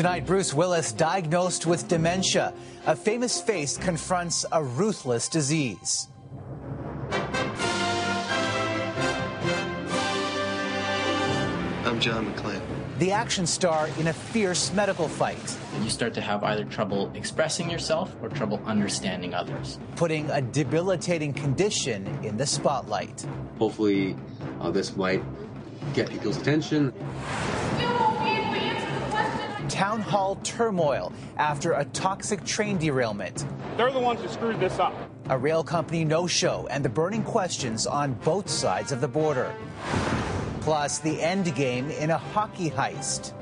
Tonight, Bruce Willis diagnosed with dementia. A famous face confronts a ruthless disease. I'm John McClane. The action star in a fierce medical fight. You start to have either trouble expressing yourself or trouble understanding others. Putting a debilitating condition in the spotlight. Hopefully, this might get people's attention. Town hall turmoil after a toxic train derailment. They're the ones who screwed this up. A rail company no-show and the burning questions on both sides of the border. Plus, the end game in a hockey heist.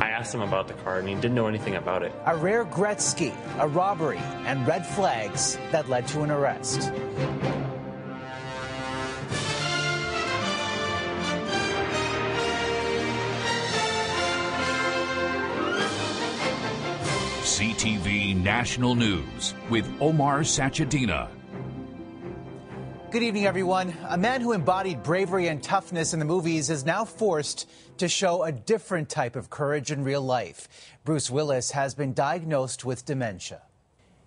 I asked him about the car, and he didn't know anything about it. A rare Gretzky, a robbery, and red flags that led to an arrest. CTV National News with Omar Sachedina. Good evening, everyone. A man who embodied bravery and toughness in the movies is now forced to show a different type of courage in real life. Bruce Willis has been diagnosed with dementia.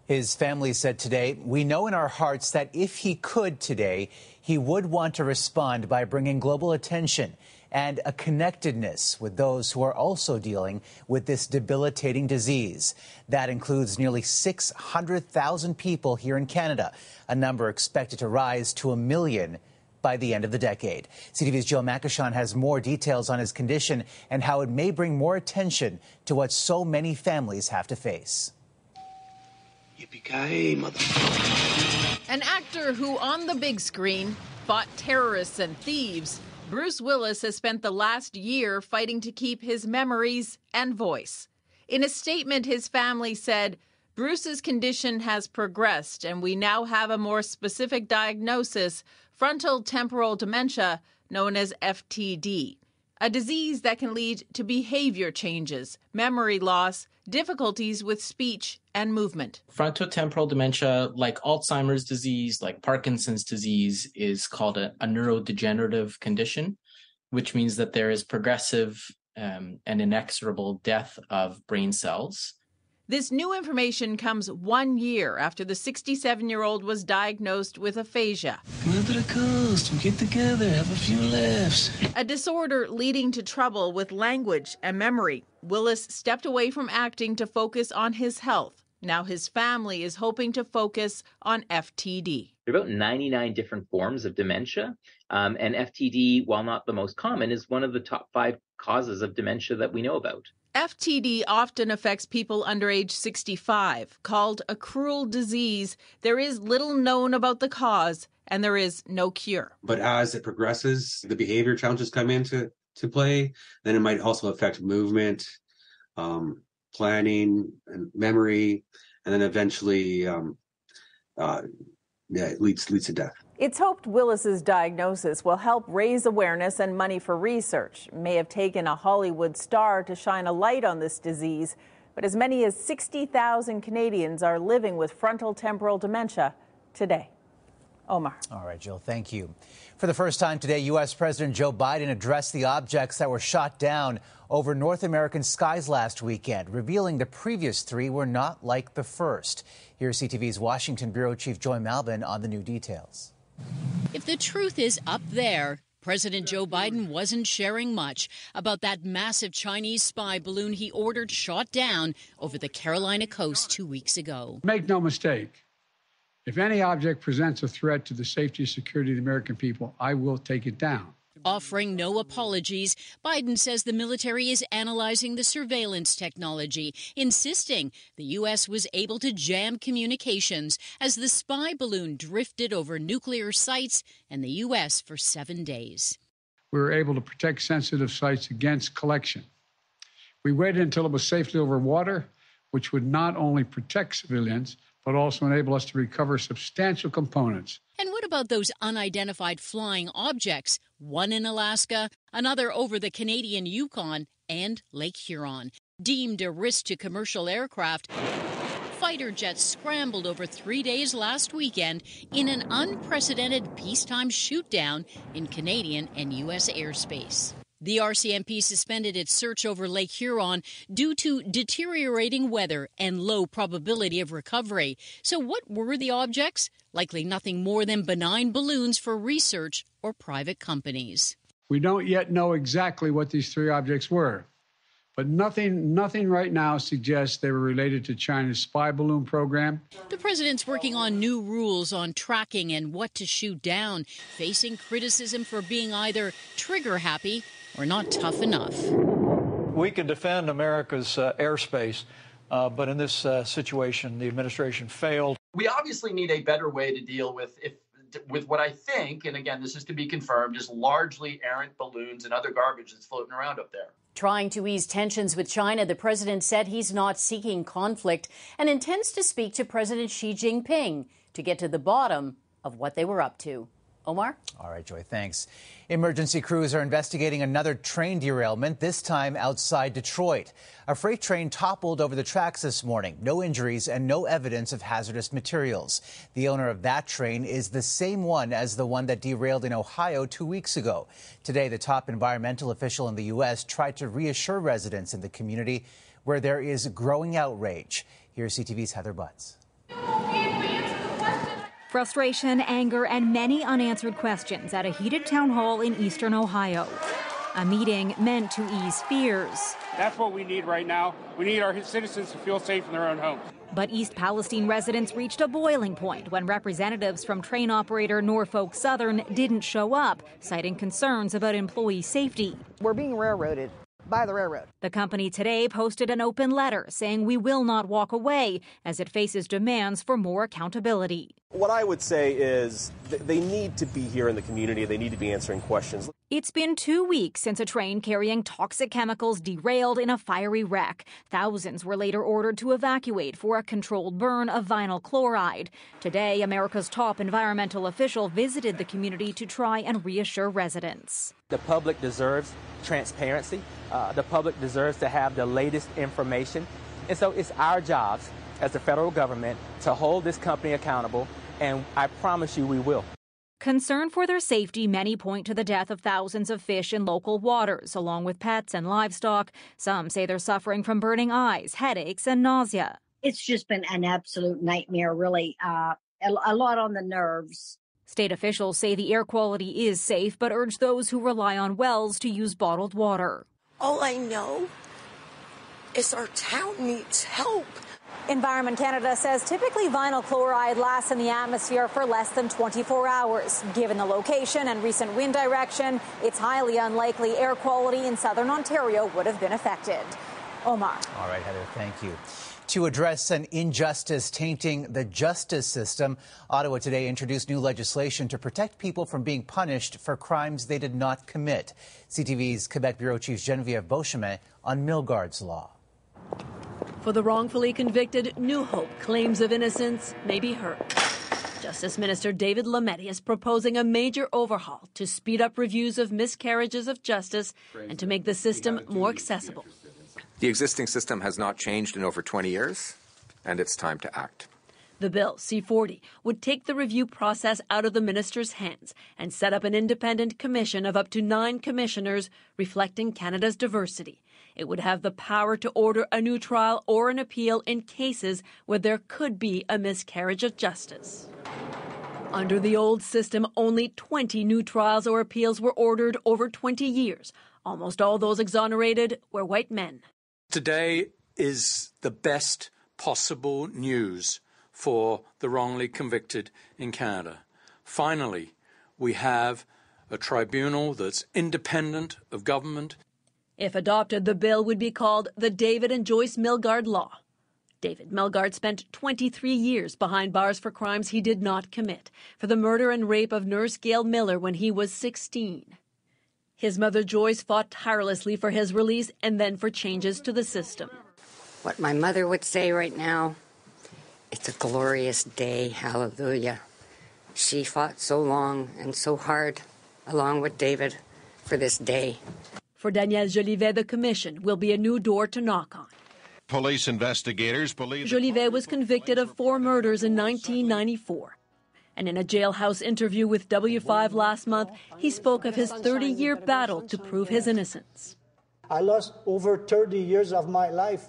His family said today, "We know in our hearts that if he could today, he would want to respond by bringing global attention and a connectedness with those who are also dealing with this debilitating disease." That includes nearly 600,000 people here in Canada, a number expected to rise to 1 million by the end of the decade. CTV's Joe MacEachern has more details on his condition and how it may bring more attention to what so many families have to face. Yippee-ki-yay, motherfucker. An actor who, on the big screen, fought terrorists and thieves, Bruce Willis has spent the last year fighting to keep his memories and voice. In a statement, his family said, "Bruce's condition has progressed and we now have a more specific diagnosis, frontal temporal dementia, known as FTD, a disease that can lead to behavior changes, memory loss, difficulties with speech and movement." Frontotemporal dementia, like Alzheimer's disease, like Parkinson's disease, is called a neurodegenerative condition, which means that there is progressive and inexorable death of brain cells. This new information comes 1 year after the 67-year-old was diagnosed with aphasia. Come out to the coast, we get together, have a few laughs. A disorder leading to trouble with language and memory. Willis stepped away from acting to focus on his health. Now his family is hoping to focus on FTD. There are about 99 different forms of dementia, and FTD, while not the most common, is one of the top 5 causes of dementia that we know about. FTD often affects people under age 65. Called a cruel disease, there is little known about the cause, and there is no cure. But as it progresses, the behavior challenges come into play. Then it might also affect movement, planning, and memory, and then eventually it leads to death. It's hoped Willis's diagnosis will help raise awareness and money for research. It may have taken a Hollywood star to shine a light on this disease, but as many as 60,000 Canadians are living with frontal temporal dementia today. Omar. All right, Jill, thank you. For the first time today, U.S. President Joe Biden addressed the objects that were shot down over North American skies last weekend, revealing the previous 3 were not like the first. Here's CTV's Washington Bureau Chief Joy Malvin on the new details. If the truth is up there, President Joe Biden wasn't sharing much about that massive Chinese spy balloon he ordered shot down over the Carolina coast 2 weeks ago. Make no mistake, if any object presents a threat to the safety and security of the American people, I will take it down. Offering no apologies, Biden says the military is analyzing the surveillance technology, insisting the U.S. was able to jam communications as the spy balloon drifted over nuclear sites and the U.S. for 7 days. We were able to protect sensitive sites against collection. We waited until it was safely over water, which would not only protect civilians, but also enable us to recover substantial components. And what about those unidentified flying objects? One in Alaska, another over the Canadian Yukon and Lake Huron. Deemed a risk to commercial aircraft, fighter jets scrambled over 3 days last weekend in an unprecedented peacetime shoot down in Canadian and U.S. airspace. The RCMP suspended its search over Lake Huron due to deteriorating weather and low probability of recovery. So what were the objects? Likely nothing more than benign balloons for research or private companies. We don't yet know exactly what these three objects were, but nothing right now suggests they were related to China's spy balloon program. The president's working on new rules on tracking and what to shoot down, facing criticism for being either trigger-happy or not tough enough. We can defend America's airspace, but in this situation, the administration failed. We obviously need a better way to deal with what I think, and again, this is to be confirmed, is largely errant balloons and other garbage that's floating around up there. Trying to ease tensions with China, the president said he's not seeking conflict and intends to speak to President Xi Jinping to get to the bottom of what they were up to. Omar? All right, Joy, thanks. Emergency crews are investigating another train derailment, this time outside Detroit. A freight train toppled over the tracks this morning. No injuries and no evidence of hazardous materials. The owner of that train is the same one as the one that derailed in Ohio 2 weeks ago. Today, the top environmental official in the U.S. tried to reassure residents in the community where there is growing outrage. Here's CTV's Heather Butts. Frustration, anger, and many unanswered questions at a heated town hall in eastern Ohio. A meeting meant to ease fears. That's what we need right now. We need our citizens to feel safe in their own homes. But East Palestine residents reached a boiling point when representatives from train operator Norfolk Southern didn't show up, citing concerns about employee safety. We're being railroaded by the railroad. The company today posted an open letter saying we will not walk away as it faces demands for more accountability. What I would say is they need to be here in the community. They need to be answering questions. It's been 2 weeks since a train carrying toxic chemicals derailed in a fiery wreck. Thousands were later ordered to evacuate for a controlled burn of vinyl chloride. Today, America's top environmental official visited the community to try and reassure residents. The public deserves transparency. The public deserves to have the latest information. And so it's our jobs as the federal government to hold this company accountable, and I promise you we will. Concerned for their safety, many point to the death of thousands of fish in local waters, along with pets and livestock. Some say they're suffering from burning eyes, headaches, and nausea. It's just been an absolute nightmare, really. A lot on the nerves. State officials say the air quality is safe, but urge those who rely on wells to use bottled water. All I know is our town needs help. Environment Canada says typically vinyl chloride lasts in the atmosphere for less than 24 hours. Given the location and recent wind direction, it's highly unlikely air quality in southern Ontario would have been affected. Omar. All right, Heather, thank you. To address an injustice tainting the justice system, Ottawa today introduced new legislation to protect people from being punished for crimes they did not commit. CTV's Quebec Bureau Chief Geneviève Beauchemin on Milgaard's Law. For the wrongfully convicted, new hope claims of innocence may be heard. Justice Minister David Lametti is proposing a major overhaul to speed up reviews of miscarriages of justice and to make the system more accessible. The existing system has not changed in over 20 years, and it's time to act. The bill, C-40, would take the review process out of the minister's hands and set up an independent commission of up to 9 commissioners reflecting Canada's diversity. It would have the power to order a new trial or an appeal in cases where there could be a miscarriage of justice. Under the old system, only 20 new trials or appeals were ordered over 20 years. Almost all those exonerated were white men. Today is the best possible news for the wrongly convicted in Canada. Finally, we have a tribunal that's independent of government. If adopted, the bill would be called the David and Joyce Milgaard Law. David Milgaard spent 23 years behind bars for crimes he did not commit, for the murder and rape of nurse Gail Miller when he was 16. His mother Joyce fought tirelessly for his release and then for changes to the system. What my mother would say right now, it's a glorious day, hallelujah. She fought so long and so hard, along with David, for this day. For Daniel Jolivet, the commission will be a new door to knock on. Police investigators believe Jolivet was convicted of 4 murders in 1994. And in a jailhouse interview with W5 last month, he spoke of his 30-year battle to prove his innocence. I lost over 30 years of my life.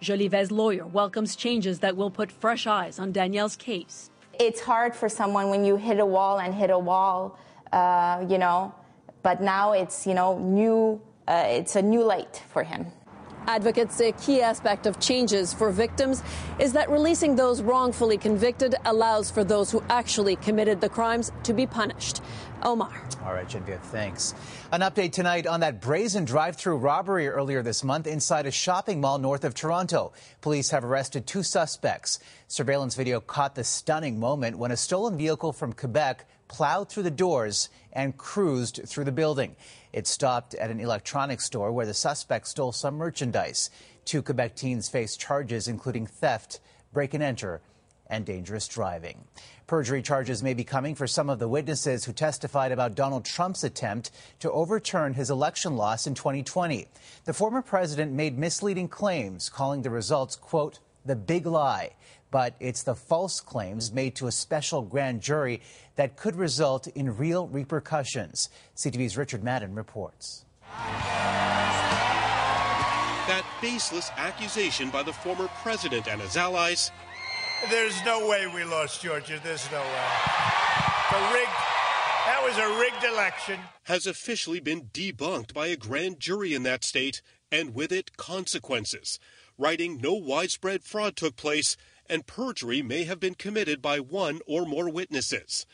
Jolivet's lawyer welcomes changes that will put fresh eyes on Danielle's case. It's hard for someone when you hit a wall and hit a wall, you know, but now it's, you know, new, it's a new light for him. Advocates say a key aspect of changes for victims is that releasing those wrongfully convicted allows for those who actually committed the crimes to be punished. Omar. All right, Geneviève, thanks. An update tonight on that brazen drive-through robbery earlier this month inside a shopping mall north of Toronto. Police have arrested two suspects. Surveillance video caught the stunning moment when a stolen vehicle from Quebec plowed through the doors and cruised through the building. It stopped at an electronics store where the suspect stole some merchandise. Two Quebec teens face charges including theft, break and enter, and dangerous driving. Perjury charges may be coming for some of the witnesses who testified about Donald Trump's attempt to overturn his election loss in 2020. The former president made misleading claims, calling the results, quote, the big lie. But it's the false claims made to a special grand jury that could result in real repercussions. CTV's Richard Madden reports. That baseless accusation by the former president and his allies. There's no way we lost Georgia. There's no way. That was a rigged election. Has officially been debunked by a grand jury in that state, and with it, consequences. Writing no widespread fraud took place, and perjury may have been committed by one or more witnesses.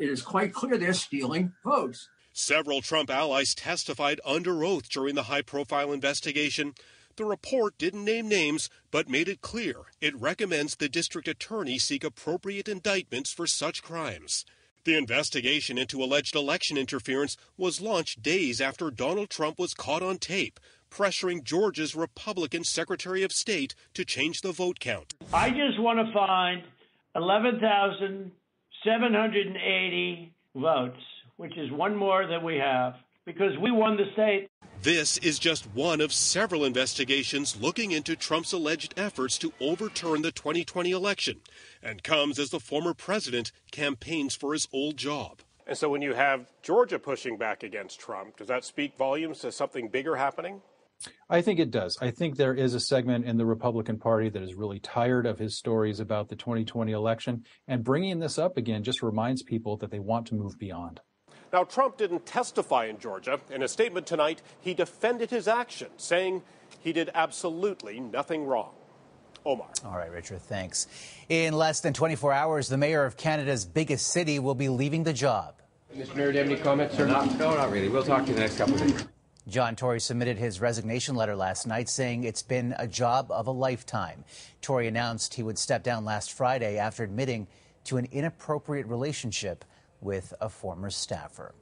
It is quite clear they're stealing votes. Several Trump allies testified under oath during the high-profile investigation. The report didn't name names, but made it clear it recommends the district attorney seek appropriate indictments for such crimes. The investigation into alleged election interference was launched days after Donald Trump was caught on tape, pressuring Georgia's Republican Secretary of State to change the vote count. I just want to find 11,780 votes, which is one more than we have, because we won the state. This is just one of several investigations looking into Trump's alleged efforts to overturn the 2020 election, and comes as the former president campaigns for his old job. And so when you have Georgia pushing back against Trump, does that speak volumes to something bigger happening? I think it does. I think there is a segment in the Republican Party that is really tired of his stories about the 2020 election, and bringing this up again just reminds people that they want to move beyond. Now, Trump didn't testify in Georgia. In a statement tonight, he defended his action, saying he did absolutely nothing wrong. Omar. All right, Richard, thanks. In less than 24 hours, the mayor of Canada's biggest city will be leaving the job. Mr. Mayor, do you have any comments? Sir? No, not really. We'll talk to you in the next couple of days. John Tory submitted his resignation letter last night, saying it's been a job of a lifetime. Tory announced he would step down last Friday after admitting to an inappropriate relationship with a former staffer.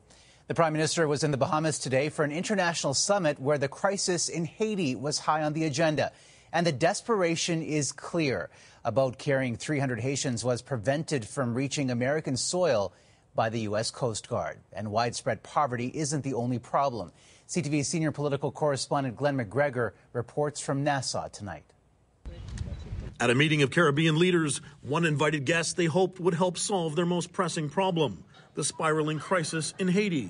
The Prime Minister was in the Bahamas today for an international summit where the crisis in Haiti was high on the agenda. And the desperation is clear. A boat carrying 300 Haitians was prevented from reaching American soil by the U.S. Coast Guard. And widespread poverty isn't the only problem. CTV senior political correspondent Glenn McGregor reports from Nassau tonight. At a meeting of Caribbean leaders, one invited guest they hoped would help solve their most pressing problem, the spiraling crisis in Haiti,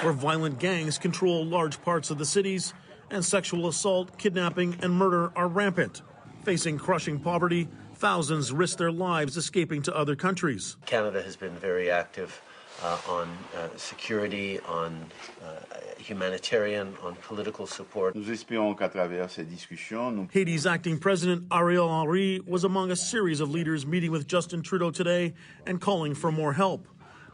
where violent gangs control large parts of the cities and sexual assault, kidnapping, and murder are rampant. Facing crushing poverty, thousands risk their lives escaping to other countries. Canada has been very active on security, on humanitarian, on political support. Haiti's acting president Ariel Henry was among a series of leaders meeting with Justin Trudeau today and calling for more help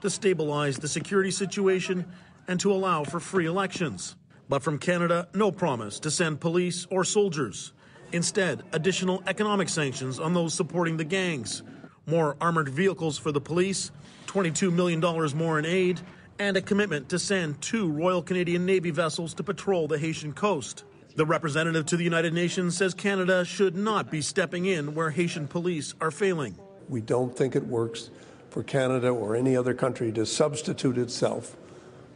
to stabilize the security situation and to allow for free elections. But from Canada, no promise to send police or soldiers. Instead, additional economic sanctions on those supporting the gangs, more armored vehicles for the police, $22 million more in aid, and a commitment to send two Royal Canadian Navy vessels to patrol the Haitian coast. The representative to the United Nations says Canada should not be stepping in where Haitian police are failing. We don't think it works for Canada or any other country to substitute itself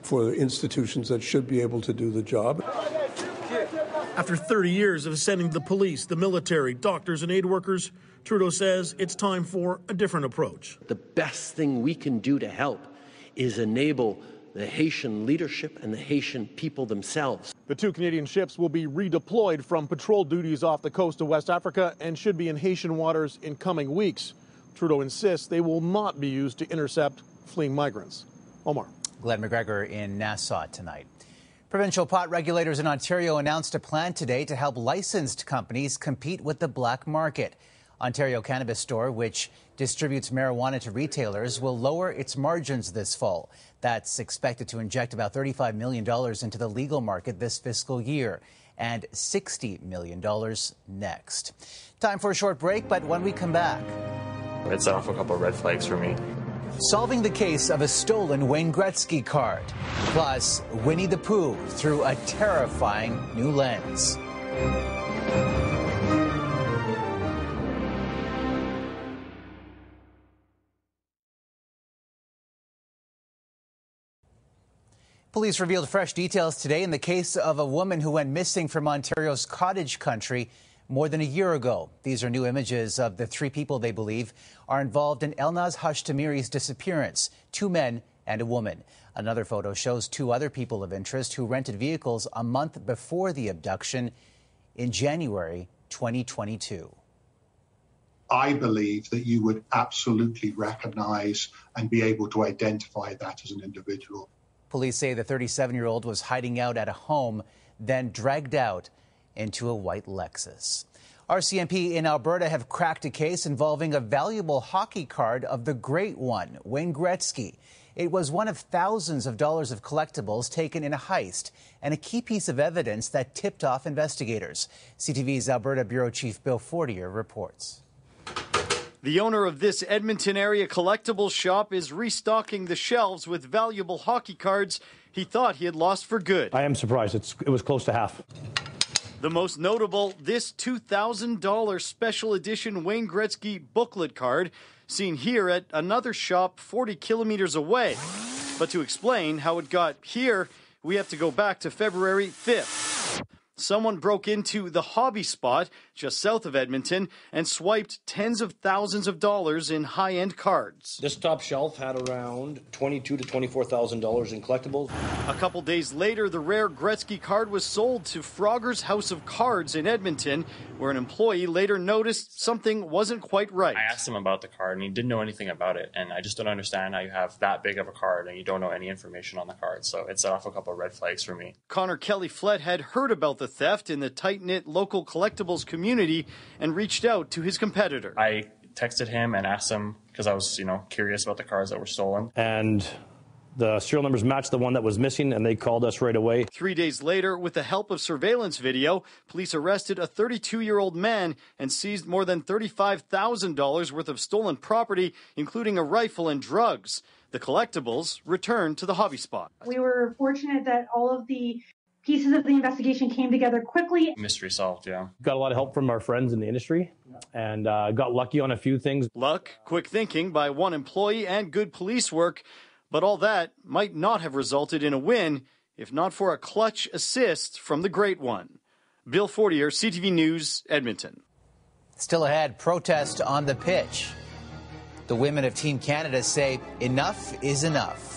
for institutions that should be able to do the job. After 30 years of sending the police, the military, doctors, and aid workers, Trudeau says it's time for a different approach. The best thing we can do to help is enable the Haitian leadership and the Haitian people themselves. The two Canadian ships will be redeployed from patrol duties off the coast of West Africa and should be in Haitian waters in coming weeks. Trudeau insists they will not be used to intercept fleeing migrants. Omar. Glenn McGregor in Nassau tonight. Provincial pot regulators in Ontario announced a plan today to help licensed companies compete with the black market. Ontario Cannabis Store, which distributes marijuana to retailers, will lower its margins this fall. That's expected to inject about $35 million into the legal market this fiscal year and $60 million next. Time for a short break, but when we come back... It set off a couple of red flags for me. Solving the case of a stolen Wayne Gretzky card. Plus, Winnie the Pooh through a terrifying new lens. Police revealed fresh details today in the case of a woman who went missing from Ontario's cottage country more than a year ago. These are new images of the three people they believe are involved in Elnaz Hashtamiri's disappearance, two men and a woman. Another photo shows two other people of interest who rented vehicles a month before the abduction in January 2022. I believe that you would absolutely recognize and be able to identify that as an individual. Police say the 37-year-old was hiding out at a home, then dragged out into a white Lexus. RCMP in Alberta have cracked a case involving a valuable hockey card of the great one, Wayne Gretzky. It was one of thousands of dollars of collectibles taken in a heist and a key piece of evidence that tipped off investigators. CTV's Alberta Bureau Chief Bill Fortier reports. The owner of this Edmonton area collectibles shop is restocking the shelves with valuable hockey cards he thought he had lost for good. I am surprised. It was close to half. The most notable, this $2,000 special edition Wayne Gretzky booklet card, seen here at another shop 40 kilometers away. But to explain how it got here, we have to go back to February 5th. Someone broke into the Hobby Spot just south of Edmonton and swiped tens of thousands of dollars in high-end cards. This top shelf had around $22,000 to $24,000 in collectibles. A couple days later, the rare Gretzky card was sold to Frogger's House of Cards in Edmonton, where an employee later noticed something wasn't quite right. I asked him about the card, and he didn't know anything about it, and I just don't understand how you have that big of a card and you don't know any information on the card, so it set off a couple of red flags for me. Connor Kelly-Flett had heard about the theft in the tight-knit local collectibles community and reached out to his competitor. I texted him and asked him because I was, curious about the cars that were stolen. And the serial numbers matched the one that was missing, and they called us right away. 3 days later, with the help of surveillance video, police arrested a 32-year-old man and seized more than $35,000 worth of stolen property, including a rifle and drugs. The collectibles returned to the Hobby Spot. We were fortunate that all of the pieces of the investigation came together quickly. Mystery solved, yeah. Got a lot of help from our friends in the industry and got lucky on a few things. Luck, quick thinking by one employee, and good police work. But all that might not have resulted in a win if not for a clutch assist from the great one. Bill Fortier, CTV News, Edmonton. Still ahead, protest on the pitch. The women of Team Canada say enough is enough.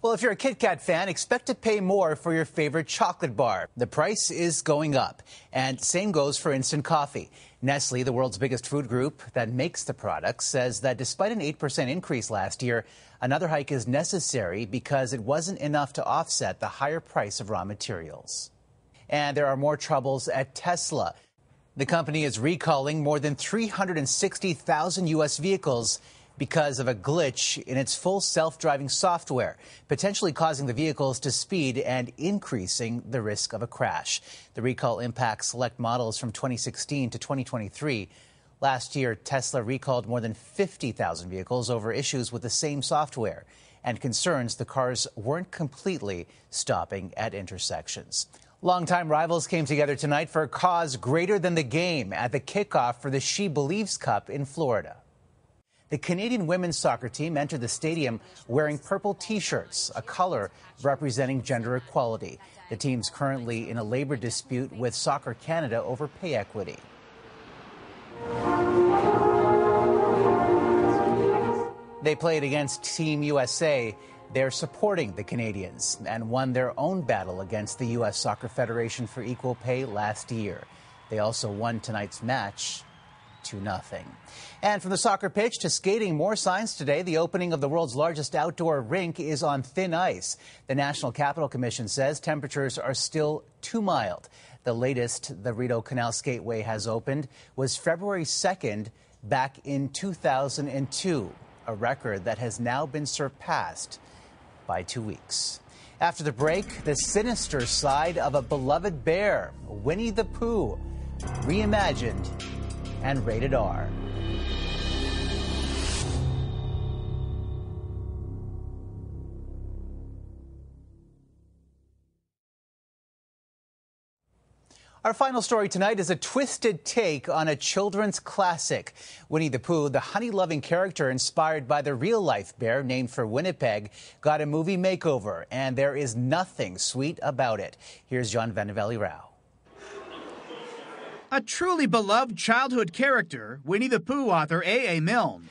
Well, if you're a Kit Kat fan, expect to pay more for your favorite chocolate bar. The price is going up, and same goes for instant coffee. Nestle, the world's biggest food group that makes the product, says that despite an 8% increase last year, another hike is necessary because it wasn't enough to offset the higher price of raw materials. And there are more troubles at Tesla. The company is recalling more than 360,000 U.S. vehicles because of a glitch in its full self-driving software, potentially causing the vehicles to speed and increasing the risk of a crash. The recall impacts select models from 2016 to 2023, Last year, Tesla recalled more than 50,000 vehicles over issues with the same software and concerns the cars weren't completely stopping at intersections. Longtime rivals came together tonight for a cause greater than the game at the kickoff for the She Believes Cup in Florida. The Canadian women's soccer team entered the stadium wearing purple T-shirts, a color representing gender equality. The team's currently in a labor dispute with Soccer Canada over pay equity. They played against Team USA. They're supporting the Canadians and won their own battle against the U.S. Soccer Federation for equal pay last year. They also won tonight's match 2-0. And from the soccer pitch to skating, more signs today. The opening of the world's largest outdoor rink is on thin ice. The National Capital Commission says temperatures are still too mild. The latest the Rideau Canal Skateway has opened was February 2nd back in 2002, a record that has now been surpassed by 2 weeks. After the break, the sinister side of a beloved bear, Winnie the Pooh, reimagined and rated R. Our final story tonight is a twisted take on a children's classic. Winnie the Pooh, the honey-loving character inspired by the real-life bear named for Winnipeg, got a movie makeover, and there is nothing sweet about it. Here's John Vandavelli Rao. A truly beloved childhood character, Winnie the Pooh author A.A. Milne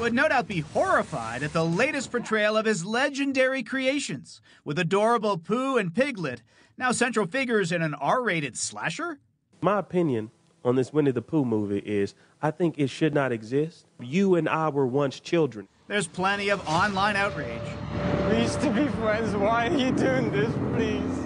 would no doubt be horrified at the latest portrayal of his legendary creations, with adorable Pooh and Piglet now central figures in an R-rated slasher? My opinion on this Winnie the Pooh movie is I think it should not exist. You and I were once children. There's plenty of online outrage. We used to be friends. Why are you doing this, please?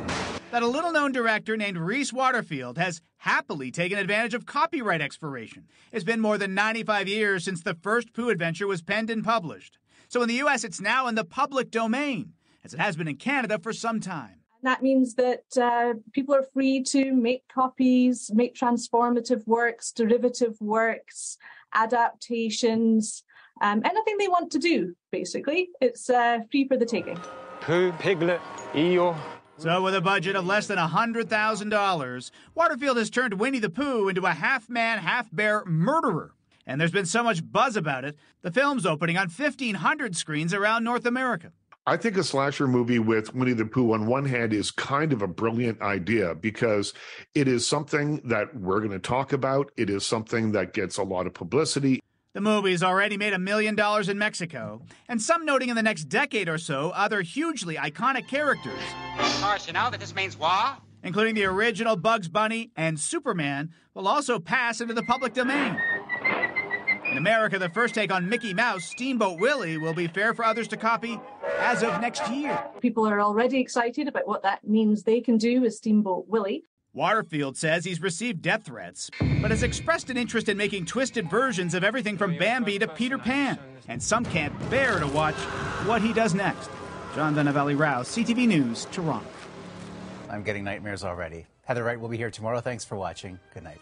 That a little-known director named Reese Waterfield has happily taken advantage of copyright expiration. It's been more than 95 years since the first Pooh adventure was penned and published. So in the U.S., it's now in the public domain, as it has been in Canada for some time. That means that people are free to make copies, make transformative works, derivative works, adaptations, anything they want to do, basically. It's free for the taking. Pooh, Piglet, Eeyore. So with a budget of less than $100,000, Waterfield has turned Winnie the Pooh into a half-man, half-bear murderer. And there's been so much buzz about it, the film's opening on 1,500 screens around North America. I think a slasher movie with Winnie the Pooh on one hand is kind of a brilliant idea because it is something that we're going to talk about. It is something that gets a lot of publicity. The movie's already made $1 million in Mexico, and some noting in the next decade or so other hugely iconic characters. Including the original Bugs Bunny and Superman will also pass into the public domain. In America, the first take on Mickey Mouse, Steamboat Willie, will be fair for others to copy as of next year. People are already excited about what that means they can do with Steamboat Willie. Waterfield says he's received death threats, but has expressed an interest in making twisted versions of everything from Bambi to Peter Pan. And some can't bear to watch what he does next. John Vandavelli Rao, CTV News, Toronto. I'm getting nightmares already. Heather Wright will be here tomorrow. Thanks for watching. Good night.